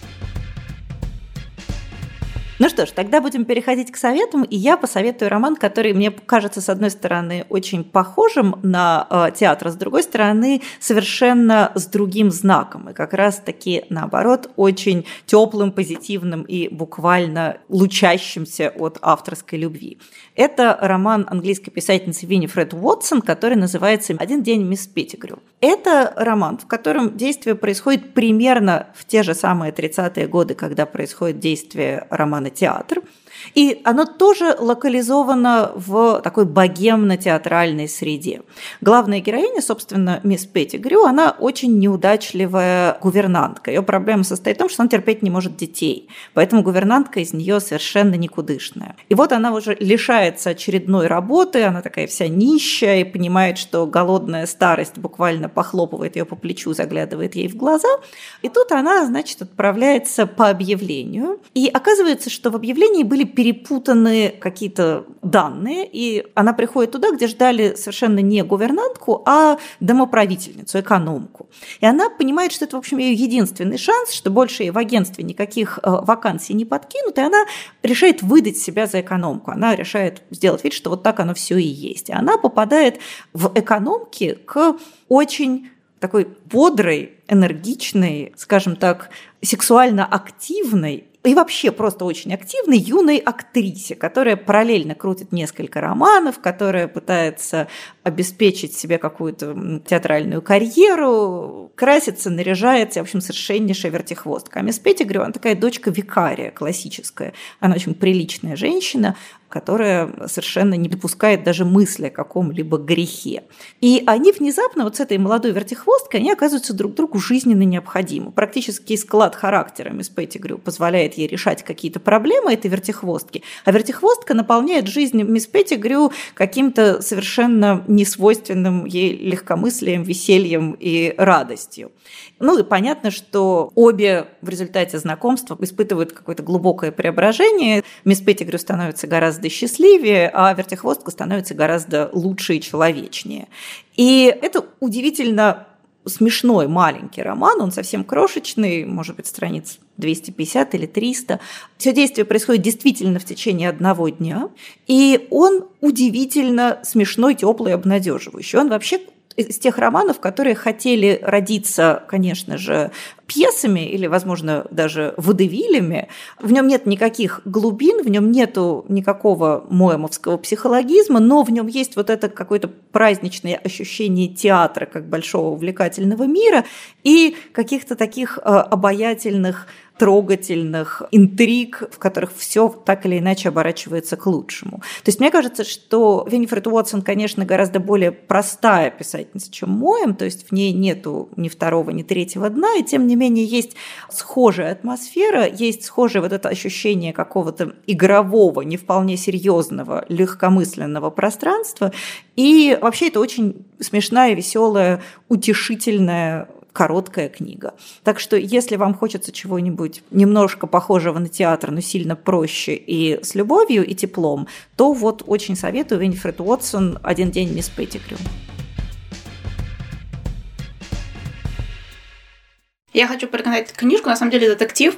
Ну что ж, тогда будем переходить к советам, и я посоветую роман, который мне кажется, с одной стороны, очень похожим на э, театр, а с другой стороны, совершенно с другим знаком, и как раз-таки, наоборот, очень теплым, позитивным и буквально лучащимся от авторской любви. Это роман английской писательницы Уинифред Уотсон, который называется «Один день мисс Петтигрю». Это роман, в котором действие происходит примерно в те же самые тридцатые годы, когда происходит действие романа «Театр». И оно тоже локализовано в такой богемно-театральной среде. Главная героиня, собственно, мисс Петтигрю, она очень неудачливая гувернантка. Ее проблема состоит в том, что она терпеть не может детей, поэтому гувернантка из нее совершенно никудышная. И вот она уже лишается очередной работы, она такая вся нищая и понимает, что голодная старость буквально похлопывает ее по плечу, заглядывает ей в глаза. И тут она, значит, отправляется по объявлению. И оказывается, что в объявлении были перепутаны какие-то данные, и она приходит туда, где ждали совершенно не гувернантку, а домоправительницу, экономку. И она понимает, что это, в общем, ее единственный шанс, что больше ей в агентстве никаких вакансий не подкинут, и она решает выдать себя за экономку. Она решает сделать вид, что вот так оно все и есть. И она попадает в экономки к очень такой бодрой, энергичной, скажем так, сексуально активной и вообще просто очень активной юной актрисе, которая параллельно крутит несколько романов, которая пытается обеспечить себе какую-то театральную карьеру, красится, наряжается, в общем, совершеннейшая вертихвостка. А мисс Петтигрю, она такая дочка викария классическая, она очень приличная женщина, которая совершенно не допускает даже мысли о каком-либо грехе. И они внезапно вот с этой молодой вертихвосткой, они оказываются друг другу жизненно необходимы. Практически склад характера мисс Петтигрю позволяет ей решать какие-то проблемы этой вертихвостки, а вертихвостка наполняет жизнь мисс Петтигрю каким-то совершенно несвойственным ей легкомыслием, весельем и радостью. Ну и понятно, что обе в результате знакомства испытывают какое-то глубокое преображение. Мисс Петтигрю становится гораздо счастливее, а вертихвостка становится гораздо лучше и человечнее. И это удивительно смешной маленький роман, он совсем крошечный, может быть, страниц двести пятьдесят или триста. Все действие происходит действительно в течение одного дня, и он удивительно смешной, теплый, обнадеживающий. Он вообще из тех романов, которые хотели родиться, конечно же, пьесами или, возможно, даже водевилями. В нем нет никаких глубин, в нем нету никакого моэмовского психологизма, но в нем есть вот это какое-то праздничное ощущение театра как большого увлекательного мира и каких-то таких обаятельных, трогательных интриг, в которых все так или иначе оборачивается к лучшему. То есть мне кажется, что Уинифред Уотсон, конечно, гораздо более простая писательница, чем Моэм, то есть в ней нету ни второго, ни третьего дна, и тем не не менее есть схожая атмосфера, есть схожее вот это ощущение какого-то игрового, не вполне серьезного, легкомысленного пространства. И вообще это очень смешная, веселая, утешительная короткая книга. Так что, если вам хочется чего-нибудь немножко похожего на театр, но сильно проще и с любовью, и теплом, то вот очень советую Уинифред Уотсон «Один день мисс Петтигрю». Я хочу порекомендовать книжку, на самом деле детектив,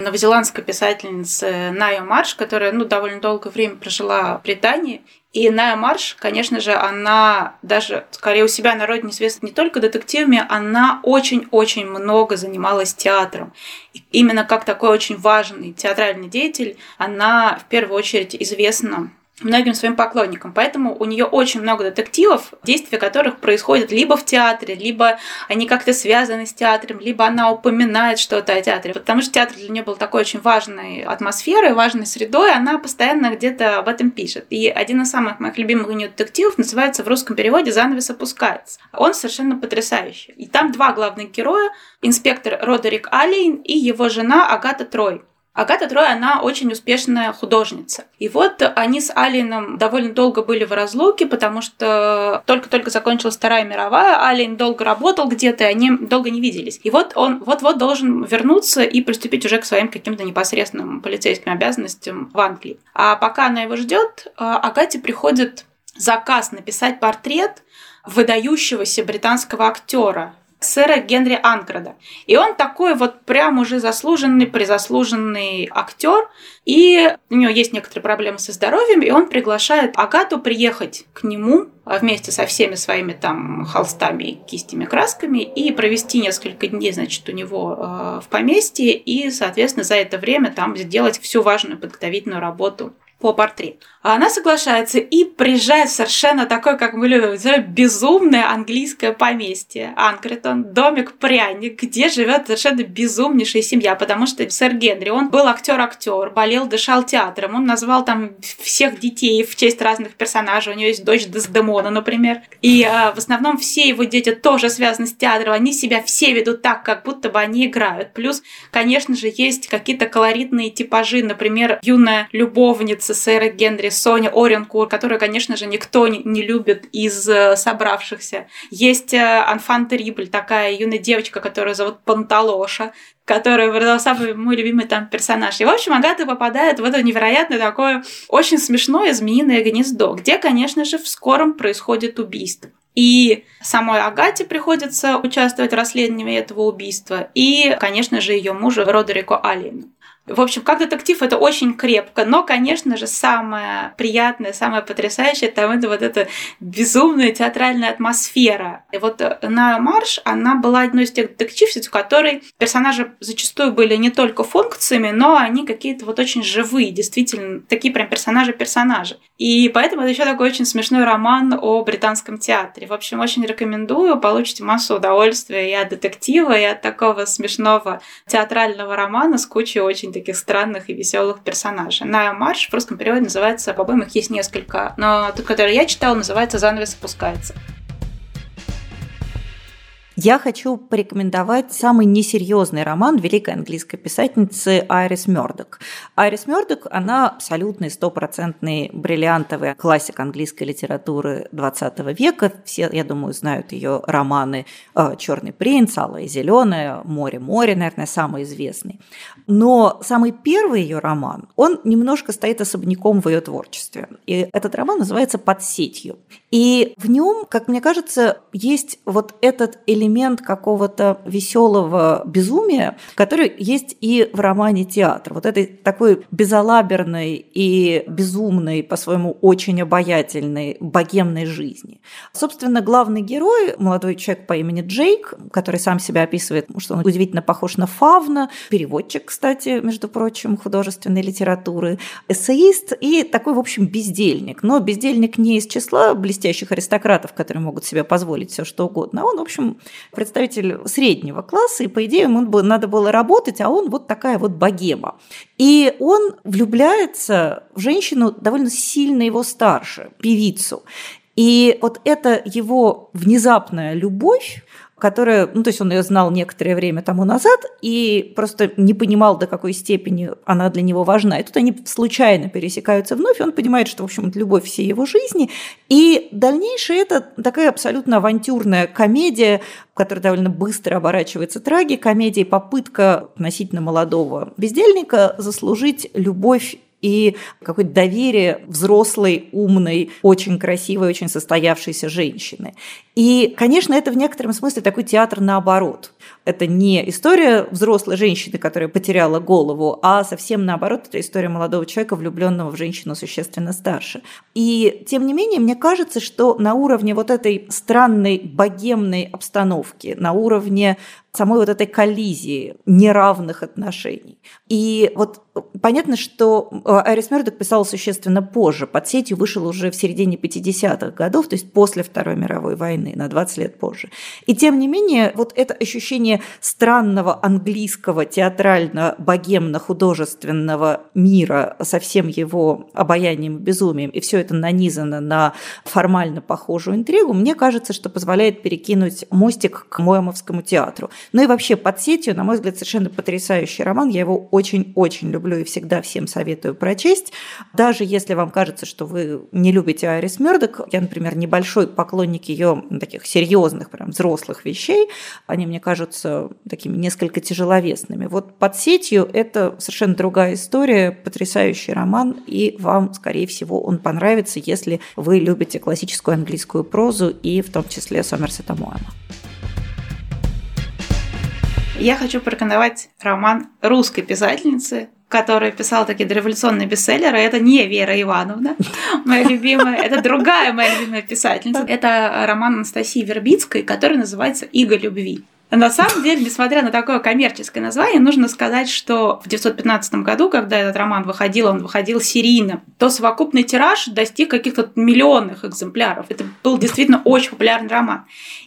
новозеландской писательницы Найо Марш, которая ну, довольно долгое время прожила в Британии. И Найо Марш, конечно же, она даже скорее у себя на родине известна не только детективами, она очень-очень много занималась театром. И именно как такой очень важный театральный деятель, она в первую очередь известна многим своим поклонникам. Поэтому у нее очень много детективов, действия которых происходят либо в театре, либо они как-то связаны с театром, либо она упоминает что-то о театре. Потому что театр для нее был такой очень важной атмосферой, важной средой, она постоянно где-то об этом пишет. И один из самых моих любимых у нее детективов называется в русском переводе «Занавес опускается». Он совершенно потрясающий. И там два главных героя – инспектор Родерик Аллейн и его жена Агата Трой. Агата Трой, она очень успешная художница. И вот они с Аллейном довольно долго были в разлуке, потому что только-только закончилась Вторая мировая, Аллейн долго работал где-то, и они долго не виделись. И вот он вот-вот должен вернуться и приступить уже к своим каким-то непосредственным полицейским обязанностям в Англии. А пока она его ждет, Агате приходит заказ написать портрет выдающегося британского актера, сэра Генри Анкрада. И он такой вот прям уже заслуженный, призаслуженный актер. И у него есть некоторые проблемы со здоровьем, и он приглашает Агату приехать к нему вместе со всеми своими там холстами, кистями, красками и провести несколько дней, значит, у него э, в поместье и, соответственно, за это время там сделать всю важную подготовительную работу по портрету. А она соглашается и приезжает в совершенно такое, как мы любим, безумное английское поместье. Анкертон, домик-пряник, где живет совершенно безумнейшая семья, потому что сэр Генри, он был актер-актер, болел, дышал театром, он назвал там всех детей в честь разных персонажей, у него есть дочь Дездемона, например. И э, в основном все его дети тоже связаны с театром, они себя все ведут так, как будто бы они играют. Плюс, конечно же, есть какие-то колоритные типажи, например, юная любовница сэра Генри, Соня Оренкур, которую, конечно же, никто не любит из собравшихся. Есть Анфан Терибль, такая юная девочка, которую зовут Панталоша, которая выросла самый мой любимый там персонаж. И, в общем, Агата попадает в это невероятное такое очень смешное змеиное гнездо, где, конечно же, в скором происходит убийство. И самой Агате приходится участвовать в расследовании этого убийства, и, конечно же, ее мужу Родерику Аллейну. В общем, как детектив это очень крепко, но, конечно же, самое приятное, самое потрясающее там это вот эта безумная театральная атмосфера. И вот Найо Марш, она была одной из тех детективщиц, у которой персонажи зачастую были не только функциями, но они какие-то вот очень живые, действительно, такие прям персонажи-персонажи. И поэтому это еще такой очень смешной роман о британском театре. В общем, очень рекомендую, получите массу удовольствия и от детектива, и от такого смешного театрального романа с кучей очень таких странных и веселых персонажей. Найо Марш в русском переводе называется, по-моему, их есть несколько, но тот, который я читала, называется «Занавес опускается». Я хочу порекомендовать самый несерьезный роман великой английской писательницы Айрис Мёрдок. Айрис Мёрдок, она абсолютный, стопроцентный бриллиантовый классик английской литературы двадцатого века. Все, я думаю, знают ее романы «Черный принц», «Алое и зеленое», «Море, море», наверное, самый известный. Но самый первый ее роман, он немножко стоит особняком в ее творчестве. И этот роман называется «Под сетью». И в нем, как мне кажется, есть вот этот элемент, элемент какого-то веселого безумия, который есть и в романе «Театр». Вот этой такой безалаберной и безумной, по-своему, очень обаятельной, богемной жизни. Собственно, главный герой, молодой человек по имени Джейк, который сам себя описывает, что он удивительно похож на Фавна, переводчик, кстати, между прочим, художественной литературы, эссеист и такой, в общем, бездельник. Но бездельник не из числа блестящих аристократов, которые могут себе позволить все что угодно, а он, в общем, представитель среднего класса, и, по идее, ему надо было работать, а он вот такая вот богема. И он влюбляется в женщину довольно сильно его старше, певицу. И вот эта его внезапная любовь, которая, ну, то есть он ее знал некоторое время тому назад и просто не понимал, до какой степени она для него важна. И тут они случайно пересекаются вновь, и он понимает, что, в общем, это любовь всей его жизни. И дальнейшее это такая абсолютно авантюрная комедия, которая довольно быстро оборачивается трагикомедией, попытка относительно молодого бездельника заслужить любовь и какое-то доверие взрослой, умной, очень красивой, очень состоявшейся женщины. И, конечно, это в некотором смысле такой театр наоборот. Это не история взрослой женщины, которая потеряла голову, а совсем наоборот, это история молодого человека, влюбленного в женщину существенно старше. И, тем не менее, мне кажется, что на уровне вот этой странной богемной обстановки, на уровне самой вот этой коллизии неравных отношений. И вот понятно, что Айрис Мёрдок писала существенно позже. «Под сетью» вышел уже в середине пятидесятых годов, то есть после Второй мировой войны, на двадцать лет позже. И тем не менее, вот это ощущение странного английского театрально-богемно-художественного мира со всем его обаянием и безумием, и все это нанизано на формально похожую интригу, мне кажется, что позволяет перекинуть мостик к Моэмовскому театру. Ну и вообще «Под сетью», на мой взгляд, совершенно потрясающий роман. Я его очень-очень люблю и всегда всем советую прочесть. Даже если вам кажется, что вы не любите Айрис Мёрдок, я, например, небольшой поклонник ее таких серьезных, прям взрослых вещей, они мне кажутся такими несколько тяжеловесными. Вот «Под сетью» – это совершенно другая история, потрясающий роман, и вам, скорее всего, он понравится, если вы любите классическую английскую прозу и в том числе Сомерсета Моэма. Я хочу порекомендовать роман русской писательницы, которая писала такие дореволюционные бестселлеры. Это не Вера Ивановна, моя любимая, это другая моя любимая писательница. Это роман Анастасии Вербицкой, который называется «Иго любви». На самом деле, несмотря на такое коммерческое название, нужно сказать, что в девятьсот пятнадцатом году, когда этот роман выходил, он выходил серийно, то совокупный тираж достиг каких-то миллионных экземпляров. Это был действительно очень популярный роман.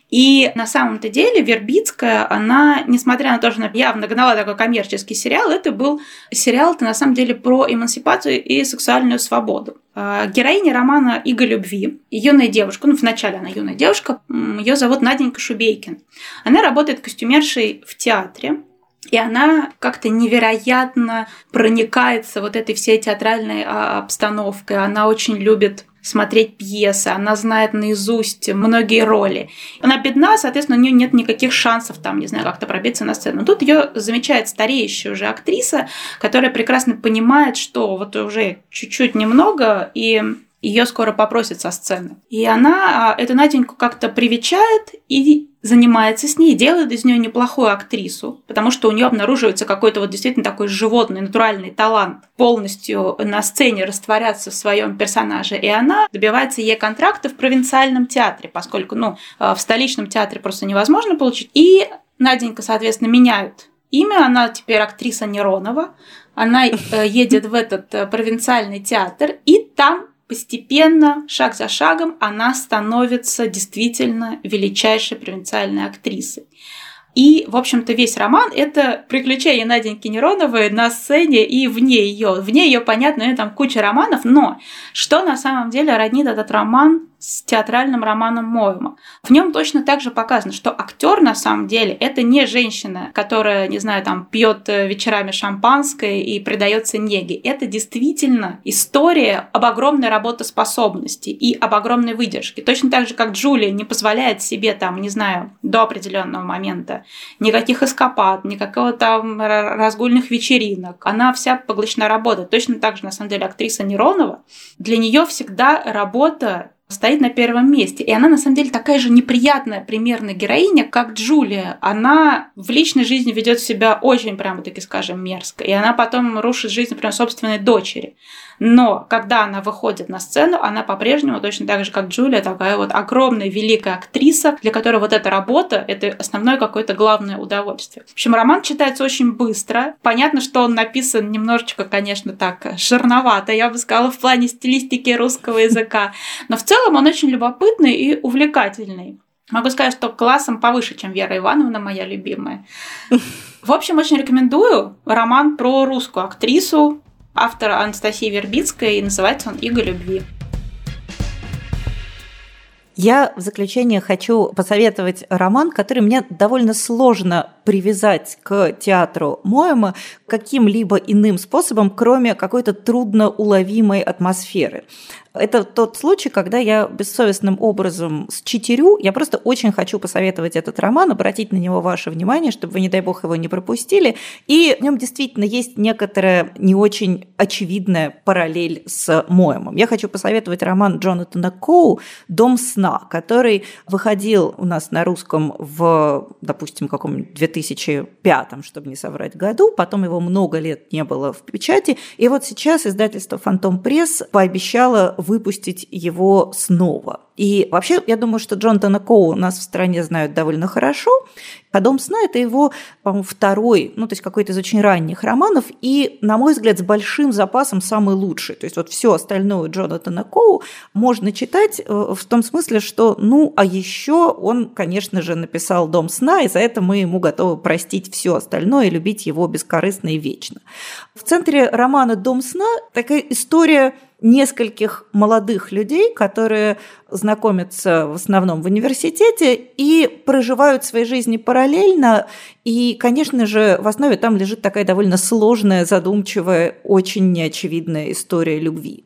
И на самом-то деле Вербицкая, она, несмотря на то, что она явно гнала такой коммерческий сериал, это был сериал-то на самом деле про эмансипацию и сексуальную свободу. Героиня романа «Иго любви», юная девушка, ну, вначале она юная девушка, ее зовут Наденька Шубейкин. Она работает костюмершей в театре, и она как-то невероятно проникается вот этой всей театральной обстановкой. Она очень любит смотреть пьесы, она знает наизусть многие роли. Она бедна, соответственно, у нее нет никаких шансов там, не знаю, как-то пробиться на сцену. Но тут ее замечает стареющая уже актриса, которая прекрасно понимает, что вот уже чуть-чуть немного, и ее скоро попросят со сцены. И она эту Наденьку как-то привечает и занимается с ней, делает из нее неплохую актрису, потому что у нее обнаруживается какой-то вот действительно такой животный, натуральный талант полностью на сцене растворяться в своем персонаже. И она добивается ей контракта в провинциальном театре, поскольку, ну, в столичном театре просто невозможно получить. И Наденька, соответственно, меняет имя, она теперь актриса Неронова, она едет в этот провинциальный театр, и там постепенно, шаг за шагом, она становится действительно величайшей провинциальной актрисой. И, в общем-то, весь роман – это приключения Наденьки Нероновой на сцене и вне ее. Вне ее, понятно, там куча романов, но что на самом деле роднит этот роман с театральным романом Моэма? В нем точно так же показано, что актер на самом деле это не женщина, которая, не знаю, там пьет вечерами шампанское и предается неге. Это действительно история об огромной работоспособности и об огромной выдержке. Точно так же, как Джулия не позволяет себе там, не знаю, до определенного момента никаких эскапад, никакого там разгульных вечеринок. Она вся поглощена работой. Точно так же, на самом деле, актриса Неронова, для нее всегда работа стоит на первом месте. И она, на самом деле, такая же неприятная примерно героиня, как Джулия. Она в личной жизни ведет себя очень, прямо-таки, скажем, мерзко. И она потом рушит жизнь, например, собственной дочери. Но когда она выходит на сцену, она по-прежнему, точно так же, как Джулия, такая вот огромная, великая актриса, для которой вот эта работа – это основное какое-то главное удовольствие. В общем, роман читается очень быстро. Понятно, что он написан немножечко, конечно, так жирновато, я бы сказала, в плане стилистики русского языка. Но в целом В целом он очень любопытный и увлекательный. Могу сказать, что классом повыше, чем Вера Ивановна, моя любимая. В общем, очень рекомендую роман про русскую актрису, автора Анастасии Вербицкой, и называется он «Иго любви». Я в заключение хочу посоветовать роман, который мне довольно сложно привязать к театру Моэма каким-либо иным способом, кроме какой-то трудноуловимой атмосферы. Это тот случай, когда я бессовестным образом считерю. Я просто очень хочу посоветовать этот роман, обратить на него ваше внимание, чтобы вы, не дай бог, его не пропустили. И в нем действительно есть некоторая не очень очевидная параллель с Моэмом. Я хочу посоветовать роман Джонатана Коу «Дом сна», который выходил у нас на русском в, допустим, каком-нибудь две тысячи пятом, чтобы не соврать, году. Потом его много лет не было в печати. И вот сейчас издательство «Фантом Пресс» пообещало выпустить его снова. И вообще, я думаю, что Джонатана Коу у нас в стране знают довольно хорошо. «А дом сна» – это его, по-моему, второй, ну, то есть какой-то из очень ранних романов, и, на мой взгляд, с большим запасом самый лучший. То есть вот все остальное Джонатана Коу можно читать в том смысле, что, ну, а еще он, конечно же, написал «Дом сна», и за это мы ему готовы простить все остальное и любить его бескорыстно и вечно. В центре романа «Дом сна» такая история нескольких молодых людей, которые знакомятся в основном в университете и проживают свои жизни параллельно. И, конечно же, в основе там лежит такая довольно сложная, задумчивая, очень неочевидная история любви.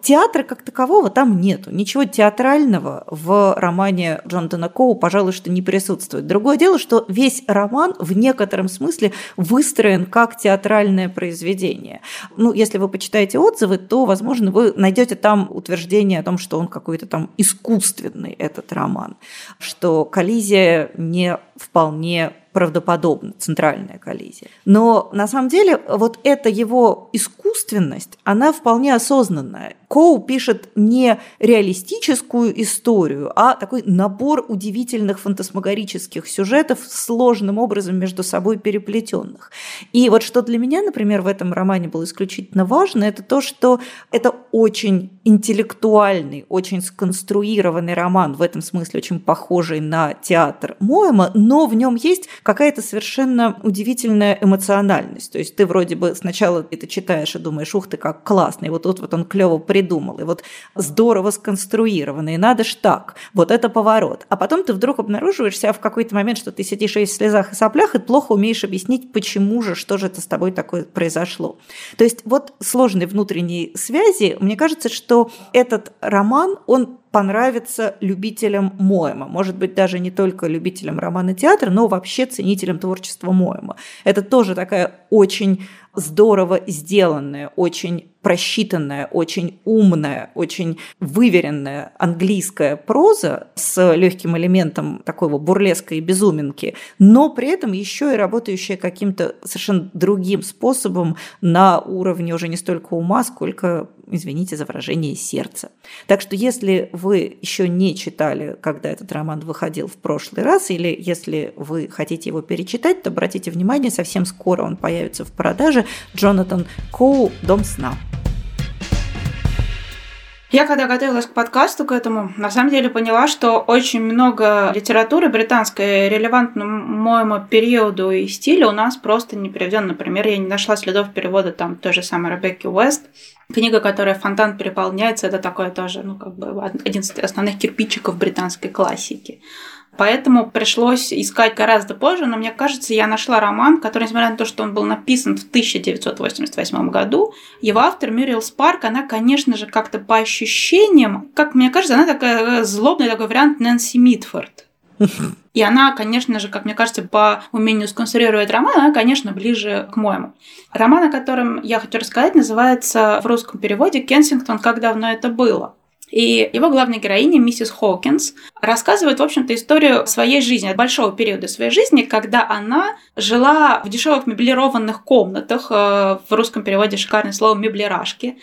Театра как такового там нету. Ничего театрального в романе Джонатана Коу, пожалуй, что не присутствует. Другое дело, что весь роман в некотором смысле выстроен как театральное произведение. Ну, если вы почитаете отзывы, то, возможно, вы найдете там утверждение о том, что он какой-то там искусственный, этот роман, что коллизия не вполне правдоподобно, центральная коллизия. Но на самом деле вот эта его искусственность, она вполне осознанная. Коу пишет не реалистическую историю, а такой набор удивительных фантасмагорических сюжетов, сложным образом между собой переплетенных. И вот что для меня, например, в этом романе было исключительно важно, это то, что это очень интеллектуальный, очень сконструированный роман, в этом смысле очень похожий на театр Моэма, но в нем есть какая-то совершенно удивительная эмоциональность. То есть ты вроде бы сначала это читаешь и думаешь, ух ты, как классно, и вот тут вот он клево придумал, и вот здорово сконструированный, и надо ж так, вот это поворот. А потом ты вдруг обнаруживаешься в какой-то момент, что ты сидишь и в слезах и соплях, и плохо умеешь объяснить, почему же, что же это с тобой такое произошло. То есть вот сложные внутренние связи, мне кажется, что этот роман, он понравится любителям Моэма. Может быть, даже не только любителям романа театра, но вообще ценителям творчества Моэма. Это тоже такая очень здорово сделанная, очень просчитанная, очень умная, очень выверенная английская проза с легким элементом такого бурлеска и безуминки, но при этом еще и работающая каким-то совершенно другим способом на уровне уже не столько ума, сколько, извините за выражение, сердца. Так что если вы еще не читали, когда этот роман выходил в прошлый раз, или если вы хотите его перечитать, то обратите внимание, совсем скоро он появится в продаже. Джонатан Коу «Дом сна». Я когда готовилась к подкасту, к этому, на самом деле поняла, что очень много литературы британской, релевантной моему периоду и стилю, у нас просто не переведено. Например, я не нашла следов перевода там той же самой Ребекки Уэст. Книга, которая «Фонтан переполняется», это такое тоже, ну, как бы один из основных кирпичиков британской классики. Поэтому пришлось искать гораздо позже, но, мне кажется, я нашла роман, который, несмотря на то, что он был написан в тысяча девятьсот восемьдесят восьмом году, его автор Мюриэл Спарк, она, конечно же, как-то по ощущениям, как мне кажется, она такая злобный такой вариант Нэнси Митфорд. И она, конечно же, как мне кажется, по умению сконструировать роман, она, конечно, ближе к моему. Роман, о котором я хочу рассказать, называется в русском переводе «Кенсингтон. Как давно это было». И его главная героиня, миссис Хокинс, рассказывает, в общем-то, историю своей жизни, от большого периода своей жизни, когда она жила в дешевых меблированных комнатах, в русском переводе шикарное слово «меблирашки»,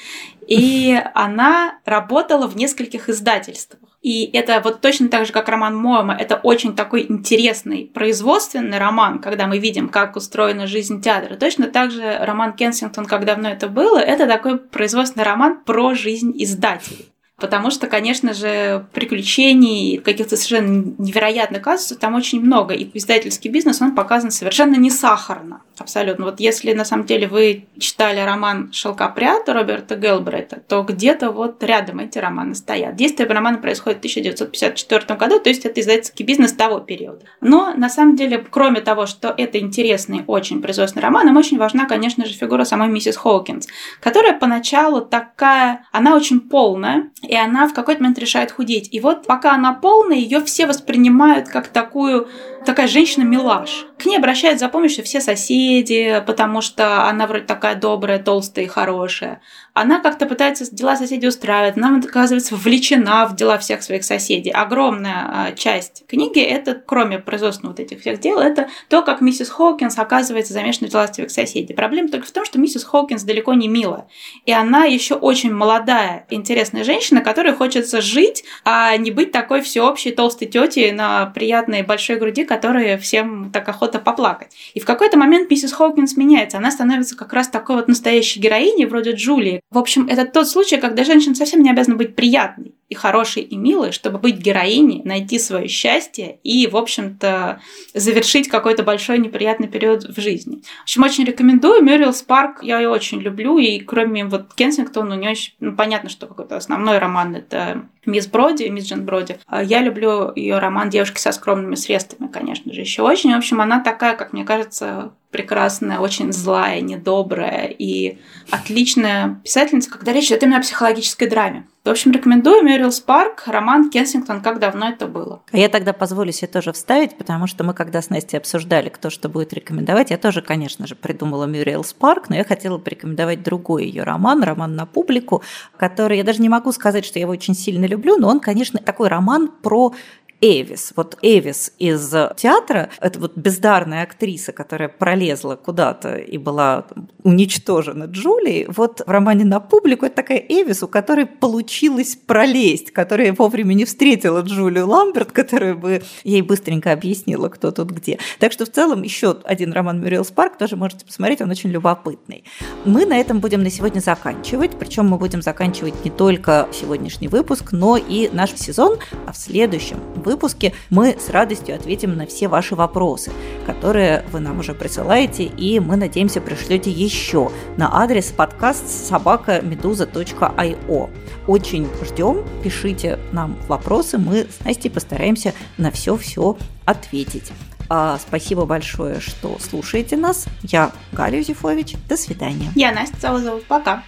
и она работала в нескольких издательствах. И это вот точно так же, как роман Моэма, это очень такой интересный производственный роман, когда мы видим, как устроена жизнь театра. Точно так же роман «Кенсингтон. Как давно это было» — это такой производственный роман про жизнь издателей. Потому что, конечно же, приключений, каких-то совершенно невероятных казусов там очень много. И издательский бизнес, он показан совершенно не сахарно. Абсолютно. Вот если, на самом деле, вы читали роман «Шелкопряд» Роберта Гелбрейта, то где-то вот рядом эти романы стоят. Действие романа происходит в тысяча девятьсот пятьдесят четвёртом году, то есть это издательский бизнес того периода. Но, на самом деле, кроме того, что это интересный, очень производственный роман, нам очень важна, конечно же, фигура самой миссис Хокинс, которая поначалу такая, она очень полная, и она в какой-то момент решает худеть. И вот пока она полная, ее все воспринимают как такую, такая женщина-милаш. К ней обращают за помощью все соседи, потому что она вроде такая добрая, толстая и хорошая. Она как-то пытается дела соседей устраивать, она, оказывается, вовлечена в дела всех своих соседей. Огромная часть книги, это, кроме производственных вот этих всех дел, это то, как миссис Хокинс оказывается замешана в дела своих соседей. Проблема только в том, что миссис Хокинс далеко не мила. И она еще очень молодая, интересная женщина, на которой хочется жить, а не быть такой всеобщей толстой тетей на приятной большой груди, которой всем так охота поплакать. И в какой-то момент миссис Хокинс меняется. Она становится как раз такой вот настоящей героиней, вроде Джулии. В общем, это тот случай, когда женщина совсем не обязана быть приятной и хорошей, и милой, чтобы быть героиней, найти свое счастье и, в общем-то, завершить какой-то большой неприятный период в жизни. В общем, очень рекомендую. Мюриэл Спарк я ее очень люблю, и кроме вот Кенсингтона, у нее очень, ну, понятно, что какой-то основной роман — это мисс Броди, мисс Джин Броди. Я люблю ее роман «Девушки со скромными средствами», конечно же, еще очень. В общем, она такая, как мне кажется, прекрасная, очень злая, недобрая и отличная писательница, когда речь идет именно о психологической драме. В общем, рекомендую Мюриэл Спарк, роман «Кенсингтон. Как давно это было». А я тогда позволю себе тоже вставить, потому что мы, когда с Настей обсуждали, кто что будет рекомендовать, я тоже, конечно же, придумала Мюриэл Спарк, но я хотела порекомендовать другой ее роман, роман «На публику», который, я даже не могу сказать, что я его очень сильно люблю, но он, конечно, такой роман про Эвис. Вот Эвис из «Театра», это вот бездарная актриса, которая пролезла куда-то и была уничтожена Джулией. Вот в романе «На публику» это такая Эвис, у которой получилось пролезть, которая вовремя не встретила Джулию Ламберт, которая бы ей быстренько объяснила, кто тут где. Так что в целом еще один роман Мюриэл Спарк тоже можете посмотреть, он очень любопытный. Мы на этом будем на сегодня заканчивать, причем мы будем заканчивать не только сегодняшний выпуск, но и наш сезон, а в следующем выпуске мы с радостью ответим на все ваши вопросы, которые вы нам уже присылаете, и мы, надеемся, пришлете еще на адрес подкаст собака медуза точка ай о. Очень ждем, пишите нам вопросы, мы с Настей постараемся на все-все ответить. А, спасибо большое, что слушаете нас. Я Галя Юзефович, до свидания. Я Настя Завозова, пока.